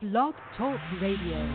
Blog Talk Radio.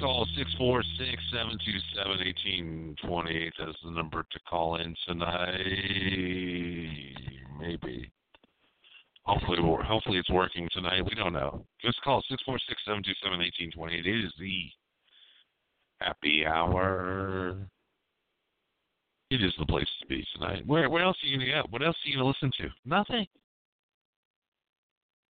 Call 646-727-1828. That's the number to call in tonight. Maybe. Hopefully it's working tonight. We don't know. Just call 646-727-1828. It is the happy hour. It is the place to be tonight. Where else are you going to go? What else are you going to listen to? Nothing.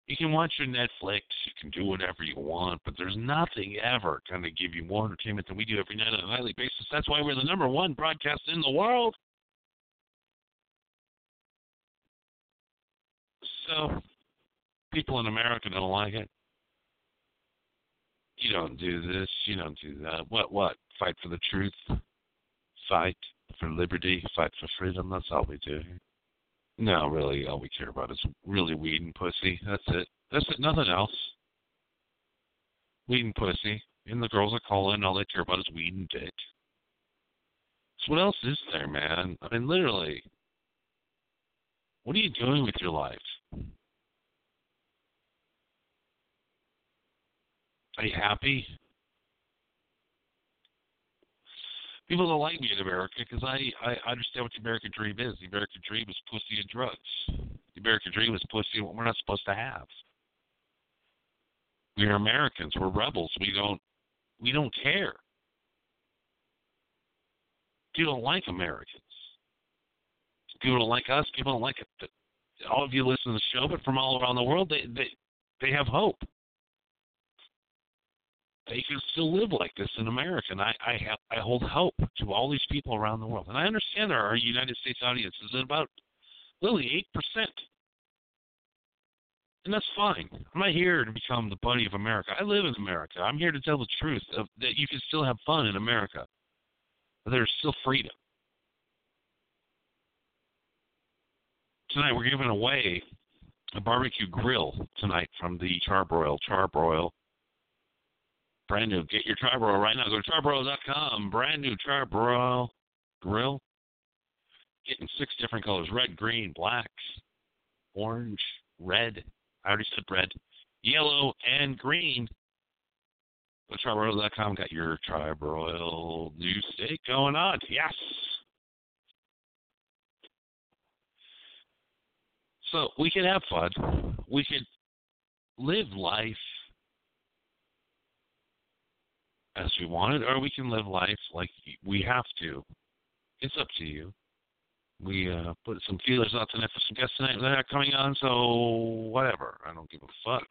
You can watch your Netflix. You can do whatever you want, but there's nothing ever going to give you more entertainment than we do every night on a nightly basis. That's why we're the #1 broadcast in the world. So people in America don't like it. You don't do this. You don't do that. What? Fight for the truth. Fight for liberty. Fight for freedom. That's all we do. No, really, all we care about is really weed and pussy. That's it. That's it. Nothing else. Weed and pussy. And the girls that call in, all they care about is weed and dick. So what else is there, man? I mean, literally, what are you doing with your life? Are you happy? People don't like me in America because I understand what the American dream is. The American dream is pussy and drugs. The American dream is pussy and what we're not supposed to have. We are Americans. We're rebels. We don't care. People don't like Americans. People don't like us. People don't like it. All of you listen to the show, but from all around the world, they have hope. They can still live like this in America, and I hold hope to all these people around the world. And I understand our United States audience is about literally 8%, and that's fine. I'm not here to become the buddy of America. I live in America. I'm here to tell the truth that you can still have fun in America. There's still freedom. Tonight we're giving away a barbecue grill tonight from the Char-Broil. Brand new. Get your Tri-Broil right now. Go to tri-broil.com. Brand new Tri-Broil grill. Getting 6 different colors. Red, green, black, orange, red. I already said red. Yellow and green. Go to tri-broil.com. Got your Tri-Broil new steak going on. Yes. So we can have fun. We can live life as we want it, or we can live life like we have to. It's up to you. We put some feelers out tonight for some guests tonight. They're not coming on, so whatever. I don't give a fuck.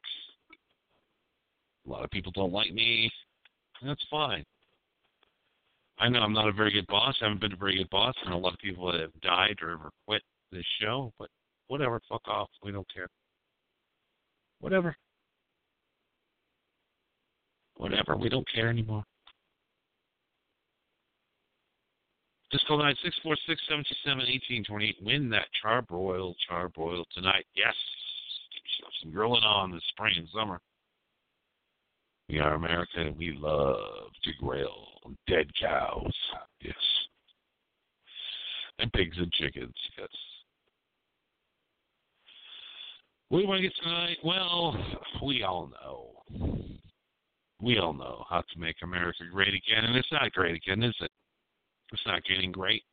A lot of people don't like me. That's fine. I know I'm not a very good boss. I haven't been a very good boss, and a lot of people that have died or ever quit this show, but whatever. Fuck off. We don't care. Whatever. Whatever, we don't care anymore. Just call 964-677-1828. Win that Char-Broil tonight. Yes. Some grilling on this spring and summer. We are America and we love to grill dead cows. Yes. And pigs and chickens. Yes. What do you want to get tonight? Well, we all know how to make America great again, and it's not great again, is it? It's not getting great.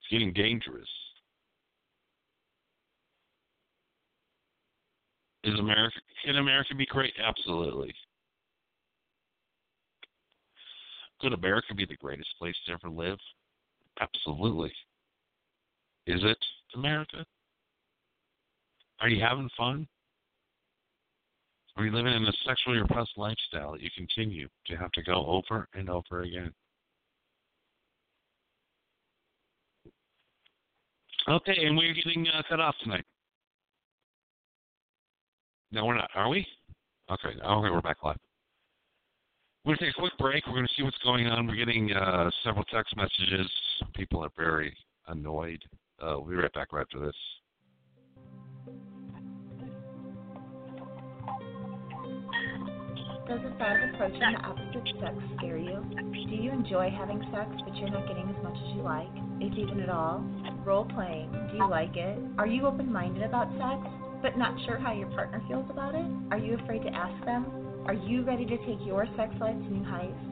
It's getting dangerous. Can America be great? Absolutely. Could America be the greatest place to ever live? Absolutely. Is it America? Are you having fun? Are you living in a sexually repressed lifestyle that you continue to have to go over and over again? Okay, and we're getting cut off tonight. No, we're not. Are we? Okay, we're back live. We're going to take a quick break. We're going to see what's going on. We're getting several text messages. People are very annoyed. We'll be right back right after this. Does a thought of approaching the opposite sex scare you? Do you enjoy having sex, but you're not getting as much as you like, if even at all? Role-playing, do you like it? Are you open-minded about sex, but not sure how your partner feels about it? Are you afraid to ask them? Are you ready to take your sex life to new heights?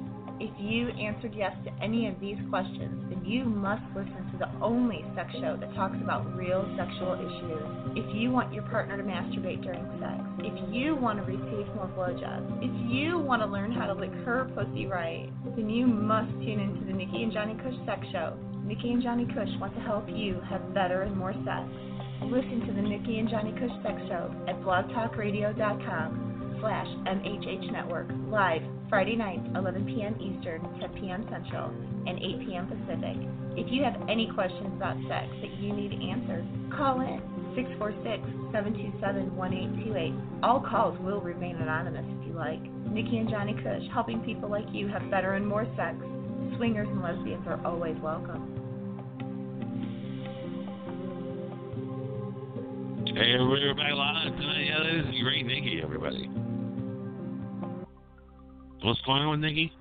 If you answered yes to any of these questions, then you must listen to the only sex show that talks about real sexual issues. If you want your partner to masturbate during sex, if you want to receive more blowjobs, if you want to learn how to lick her pussy right, then you must tune into the Nikki and Johnny Kush Sex Show. Nikki and Johnny Kush want to help you have better and more sex. Listen to the Nikki and Johnny Kush Sex Show at blogtalkradio.com/MHH Network, live Friday nights, 11 p.m. Eastern, 10 p.m. Central, and 8 p.m. Pacific. If you have any questions about sex that you need answered, call in 646-727-1828. All calls will remain anonymous if you like. Nikki and Johnny Kush, helping people like you have better and more sex. Swingers and lesbians are always welcome. Hey, everybody live tonight. Yeah, that is the great Nikki, everybody. What's going on with Nikki?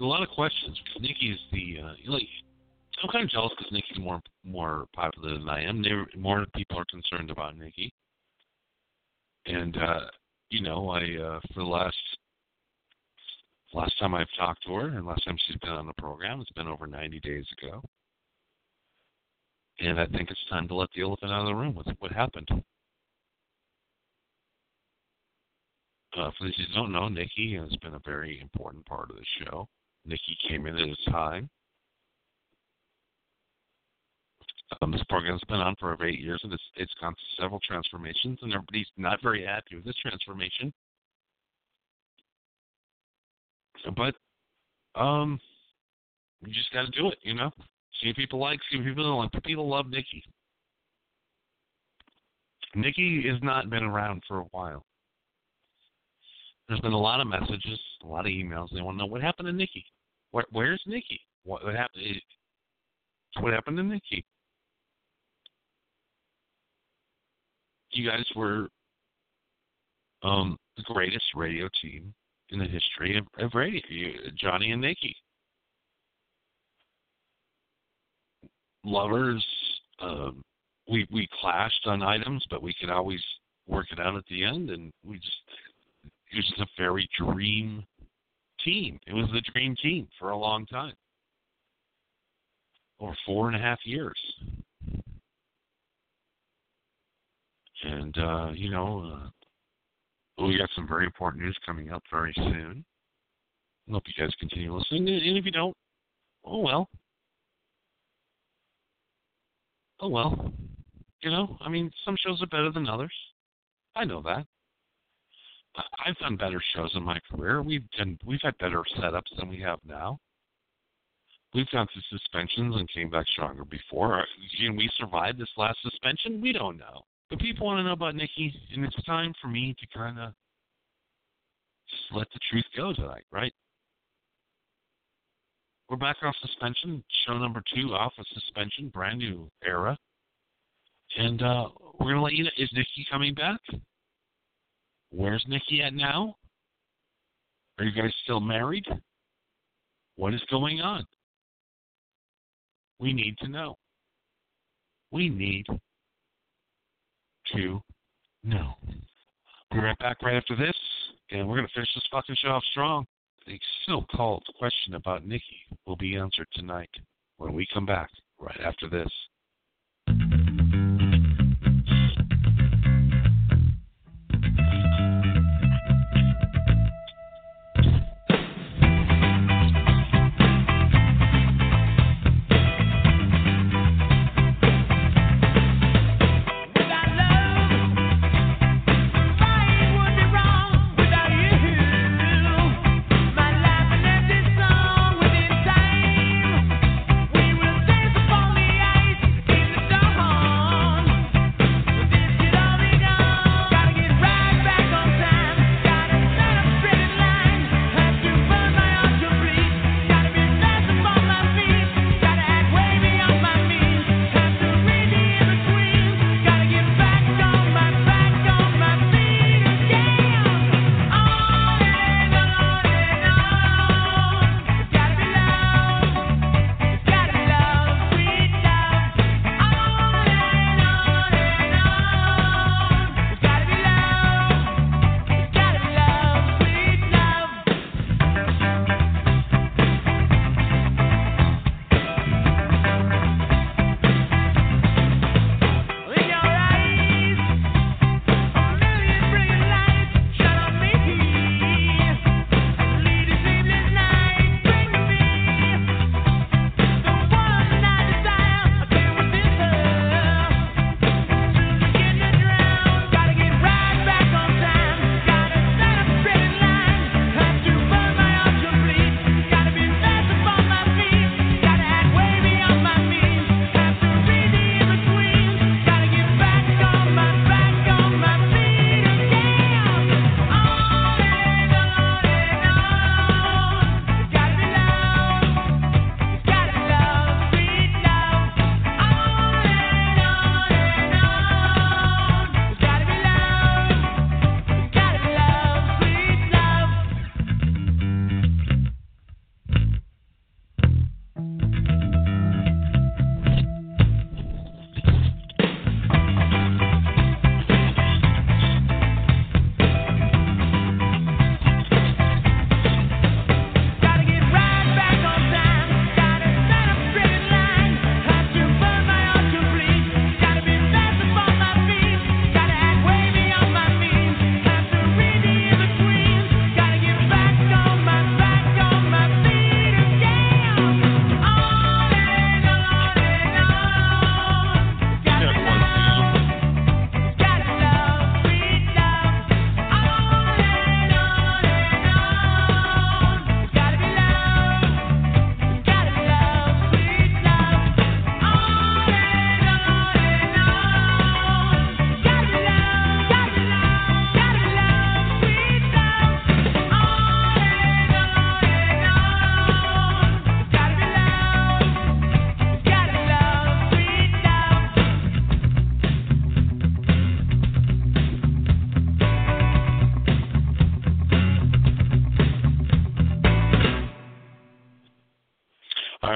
A lot of questions. Nikki's the, I'm kind of jealous because Nikki's more popular than I am. More people are concerned about Nikki. And, for the last time I've talked to her, and last time she's been on the program, it's been over 90 days ago. And I think it's time to let the elephant out of the room with what happened. For those who don't know, Nikki has been a very important part of the show. Nikki came in at a time. This program's been on for over 8 years, and it's gone through several transformations, and everybody's not very happy with this transformation. But you just got to do it, See if people like, see if people don't like. But people love Nikki. Nikki has not been around for a while. There's been a lot of messages, a lot of emails. They want to know what happened to Nikki. Where's Nikki? What happened? What happened to Nikki? You guys were the greatest radio team in the history of radio. Johnny and Nikki. Lovers, we clashed on items, but we could always work it out at the end, and it was just a very dream team. It was the dream team for a long time, over 4.5 years. And, we got some very important news coming up very soon. I hope you guys continue listening, and if you don't, oh well. Oh, well, some shows are better than others. I know that. I've done better shows in my career. We've had better setups than we have now. We've gone through suspensions and came back stronger before. Can we survive this last suspension? We don't know. But people want to know about Nikki, and it's time for me to kind of just let the truth go tonight, right? We're back off suspension, show number 2 off of suspension, brand new era. And we're going to let you know, is Nikki coming back? Where's Nikki at now? Are you guys still married? What is going on? We need to know. We need to know. We'll be right back right after this, and we're going to finish this fucking show off strong. The so-called question about Nikki will be answered tonight when we come back right after this.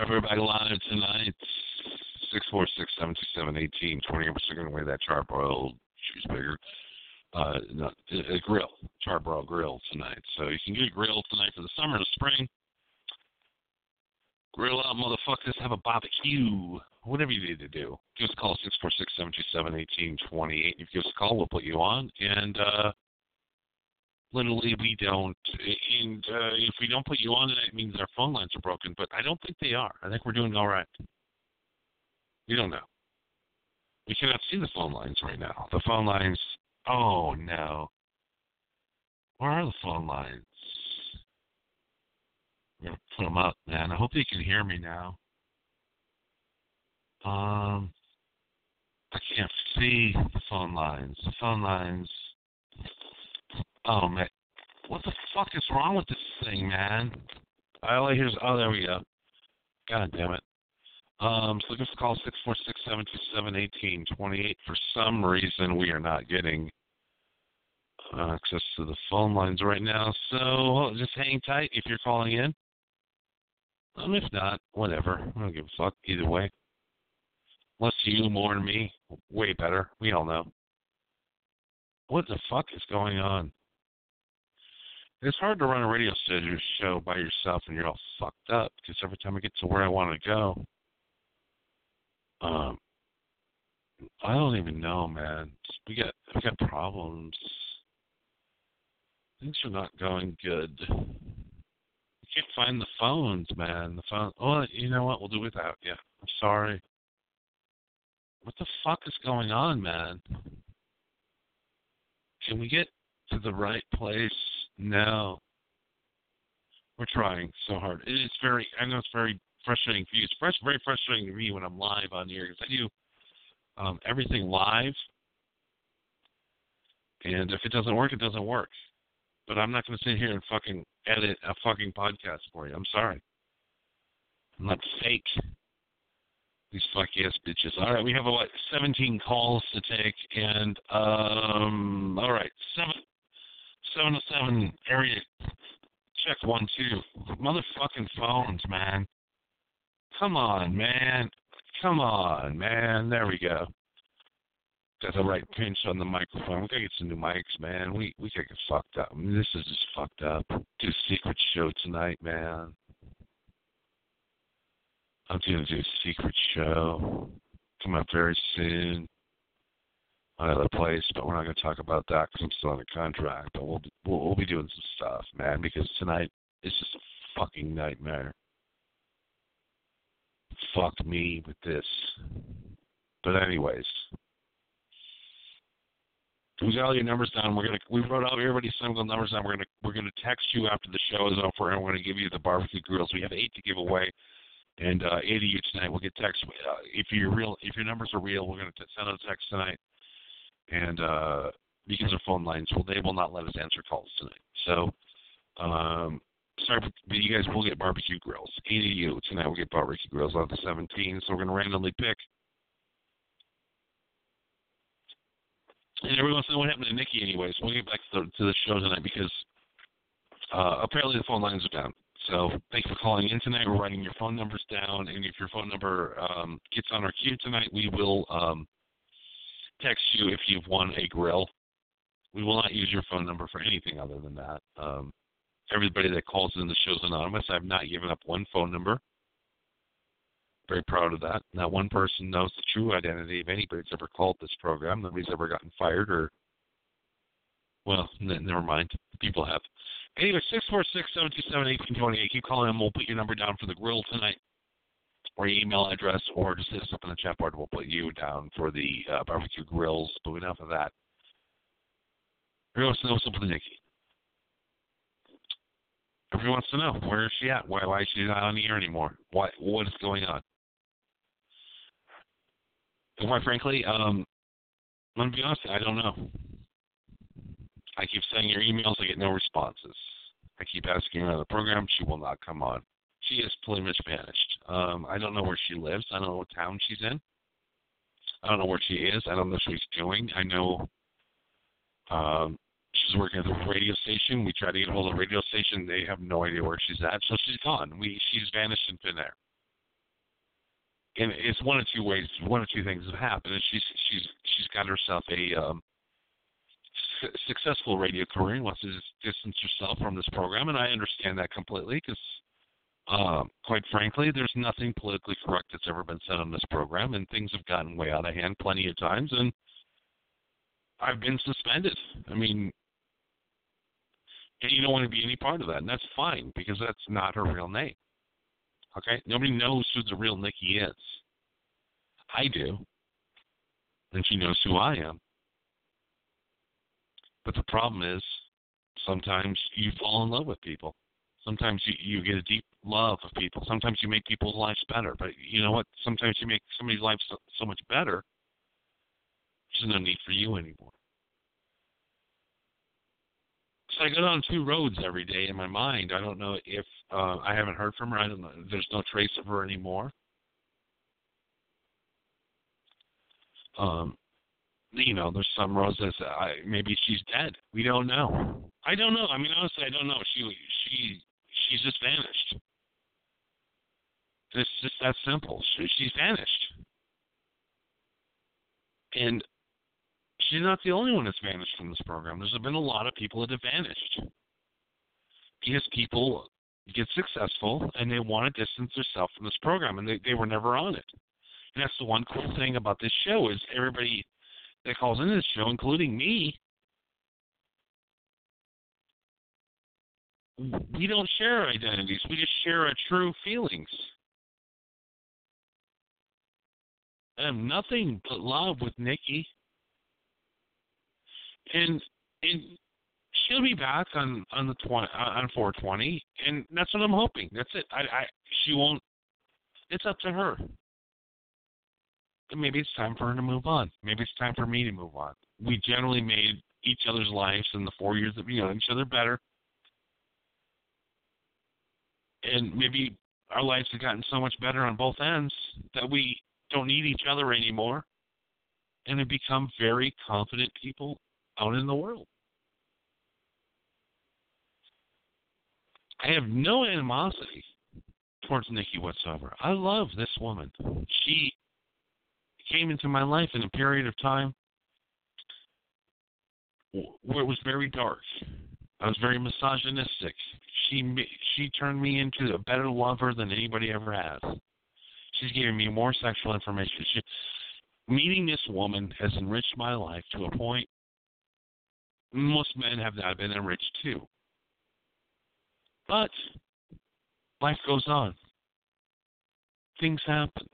everybody lined up tonight. 646-727-1820. We're still giving away that char-broil cheeseburger. A grill, char-broil grill tonight. So you can get a grill tonight for the summer and the spring. Grill out, motherfuckers. Have a barbecue. Whatever you need to do. Give us a call, 646-727-1828. If you give us a call, we'll put you on. And literally, we don't. And if we don't put you on, then it means our phone lines are broken. But I don't think they are. I think we're doing all right. We don't know. We cannot see the phone lines right now. The phone lines. Oh, no. Where are the phone lines? I'm going to put them up, man. I hope they can hear me now. I can't see the phone lines. The phone lines. Oh, man. What the fuck is wrong with this thing, man? All I hear is, oh, there we go. God damn it. So give us a call, 646-727-1828. For some reason, we are not getting access to the phone lines right now. So just hang tight if you're calling in. If not, whatever. I don't give a fuck either way. Unless you more than me, way better. We all know. What the fuck is going on? It's hard to run a radio show by yourself and you're all fucked up because every time I get to where I want to go, I don't even know, man. We got problems. Things are not going good. I can't find the phones, man. Oh, you know what? We'll do without you. I'm sorry. What the fuck is going on, man? Can we get to the right place? No. We're trying so hard. I know it's very frustrating for you. It's very frustrating to me when I'm live on here because I do everything live, and if it doesn't work, it doesn't work. But I'm not going to sit here and fucking edit a fucking podcast for you. I'm sorry. I'm not fake. These fuck ass bitches. All right, we have 17 calls to take, and all right, 707 area. Check 1 2. Motherfucking phones, man. Come on, man. There we go. Got the right pinch on the microphone. We gotta get some new mics, man. We gotta get fucked up. I mean, this is just fucked up. Do a secret show tonight, man. I'm gonna do a secret show. Come out very soon. Another place, but we're not gonna talk about that because I'm still on a contract. But we'll be doing some stuff, man. Because tonight is just a fucking nightmare. Fuck me with this. But anyways, we got all your numbers down. We wrote all everybody's single numbers down. We're gonna text you after the show is over, and we're gonna give you the barbecue grills. We have 8 to give away, and 8 of you tonight will get text. If your numbers are real, we're gonna send out a text tonight, and because our phone lines, they will not let us answer calls tonight. So. Sorry, but you guys will get barbecue grills. 8 of you tonight will get barbecue grills out of the 17, so we're going to randomly pick. And every once in a while, what happened to Nikki anyways? We'll get back to the show tonight because apparently the phone lines are down. So thank you for calling in tonight. We're writing your phone numbers down, and if your phone number gets on our queue tonight, we will text you if you've won a grill. We will not use your phone number for anything other than that. Everybody that calls in the show's anonymous. I've not given up one phone number. Very proud of that. Not one person knows the true identity of anybody that's ever called this program. Nobody's ever gotten fired or, well, never mind. People have. Anyway, 646-727-1828. Keep calling them. We'll put your number down for the grill tonight or your email address or just hit us up in the chat board. We'll put you down for the barbecue grills. But enough of that. Here goes something to Nikki. Everyone wants to know, where is she at? Why is she not on the air anymore? What is going on? And quite frankly, I'm going to be honest, I don't know. I keep sending her emails. I get no responses. I keep asking her on the program. She will not come on. She is pretty much banished. I don't know where she lives. I don't know what town she's in. I don't know where she is. I don't know what she's doing. I know... she's working at the radio station. We try to get a hold of the radio station. They have no idea where she's at, so she's gone. She's vanished and been there. and it's one of two ways, one of two things have happened. And she's got herself a successful radio career and wants to distance herself from this program, and I understand that completely because, quite frankly, there's nothing politically correct that's ever been said on this program, and things have gotten way out of hand plenty of times, and I've been suspended. I mean, and you don't want to be any part of that, and that's fine because that's not her real name. Okay? Nobody knows who the real Nikki is. I do, and she knows who I am. But the problem is sometimes you fall in love with people. Sometimes you get a deep love of people. Sometimes you make people's lives better. But you know what? Sometimes you make somebody's life so much better, there's no need for you anymore. So I go down two roads every day in my mind. I don't know if I haven't heard from her. I don't know. There's no trace of her anymore. You know, there's some roads that maybe she's dead. We don't know. I don't know. I mean, honestly, I don't know. She's just vanished. It's just that simple. She's vanished. And she's not the only one that's vanished from this program. There's been a lot of people that have vanished. Because people get successful and they want to distance themselves from this program, and they were never on it. And that's the one cool thing about this show is everybody that calls into this show, including me, we don't share our identities. We just share our true feelings. I have nothing but love with Nikki. And she'll be back on 420, and that's what I'm hoping. That's it. She won't. It's up to her. And maybe it's time for her to move on. Maybe it's time for me to move on. We generally made each other's lives in the 4 years that we know each other better. And maybe our lives have gotten so much better on both ends that we don't need each other anymore and have become very confident people out in the world. I have no animosity towards Nikki whatsoever. I love this woman. She came into my life in a period of time where it was very dark. I was very misogynistic. She turned me into a better lover than anybody ever has. She's given me more sexual information. Meeting this woman has enriched my life to a point most men have not been enriched to. But life goes on. Things happen.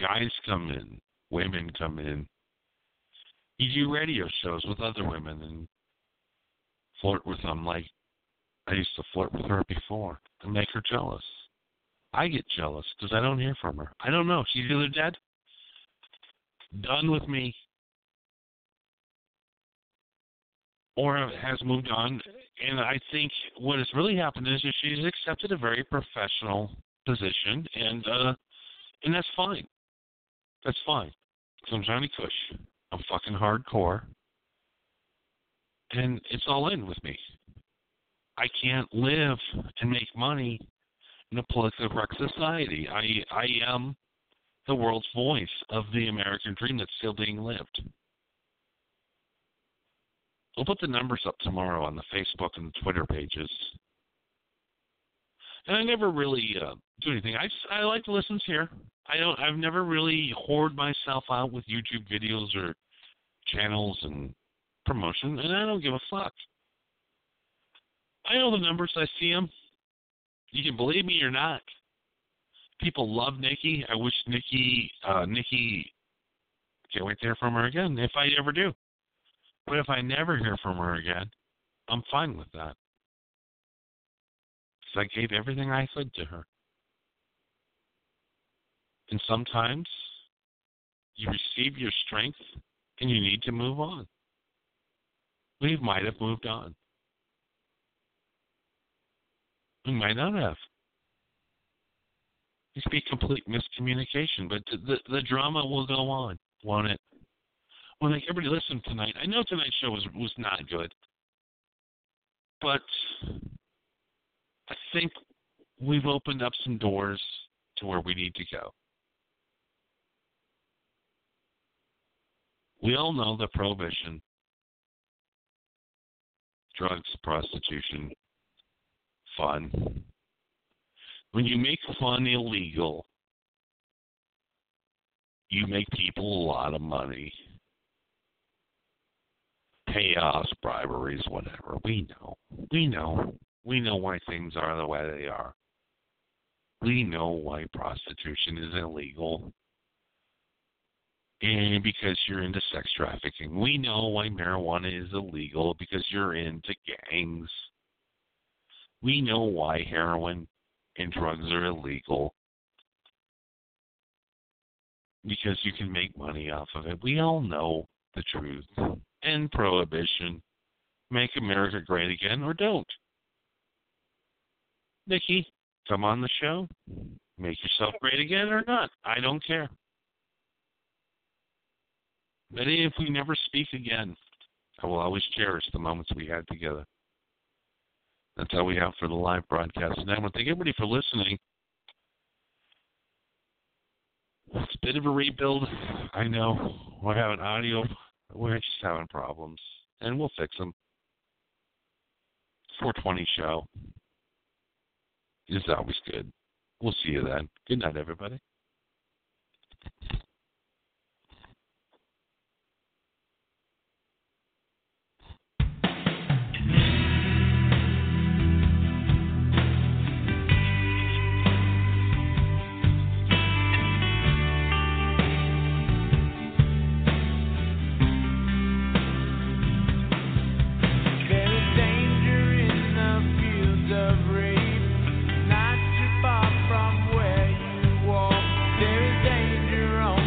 Guys come in. Women come in. You do radio shows with other women and flirt with them like I used to flirt with her before and make her jealous. I get jealous because I don't hear from her. I don't know. She's either dead, done with me, or has moved on. And I think what has really happened is that she's accepted a very professional position, and that's fine. That's fine. So I'm Johnny Kush. I'm fucking hardcore. And it's all in with me. I can't live and make money in a politically correct society. I am the world's voice of the American dream that's still being lived. We'll put the numbers up tomorrow on the Facebook and the Twitter pages. And I never really do anything. I like to listen here. I've never really hoard myself out with YouTube videos or channels and promotion, and I don't give a fuck. I know the numbers. I see them. You can believe me or not. People love Nikki. I wish Nikki, can't wait to hear from her again, if I ever do. But if I never hear from her again, I'm fine with that. Because I gave everything I could to her. And sometimes you receive your strength and you need to move on. We might have moved on. We might not have. It could be complete miscommunication, but the drama will go on, won't it? Well, like everybody listened tonight. I know tonight's show was not good, but I think we've opened up some doors to where we need to go. We all know that prohibition, drugs, prostitution, fun. When you make fun illegal, you make people a lot of money. Chaos, briberies, whatever. We know. We know why things are the way they are. We know why prostitution is illegal. And because you're into sex trafficking. We know why marijuana is illegal because you're into gangs. We know why heroin and drugs are illegal. Because you can make money off of it. We all know the truth. And prohibition. Make America great again or don't. Nikki, come on the show. Make yourself great again or not. I don't care. But if we never speak again, I will always cherish the moments we had together. That's all we have for the live broadcast. And I want to thank everybody for listening. It's a bit of a rebuild. I know. We're having audio. We're just having problems. And we'll fix them. 420 show. It's always good. We'll see you then. Good night, everybody. From where you walk, there is danger on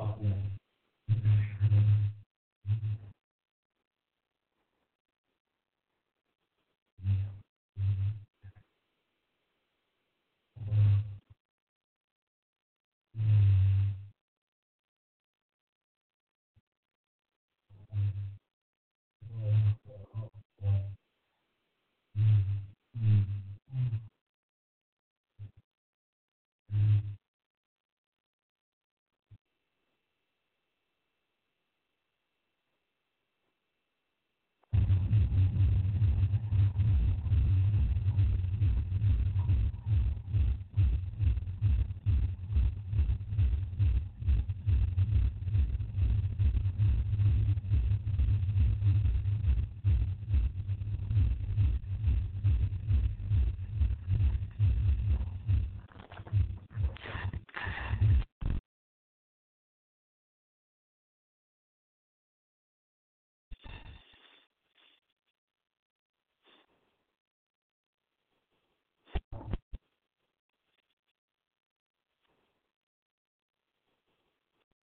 off now.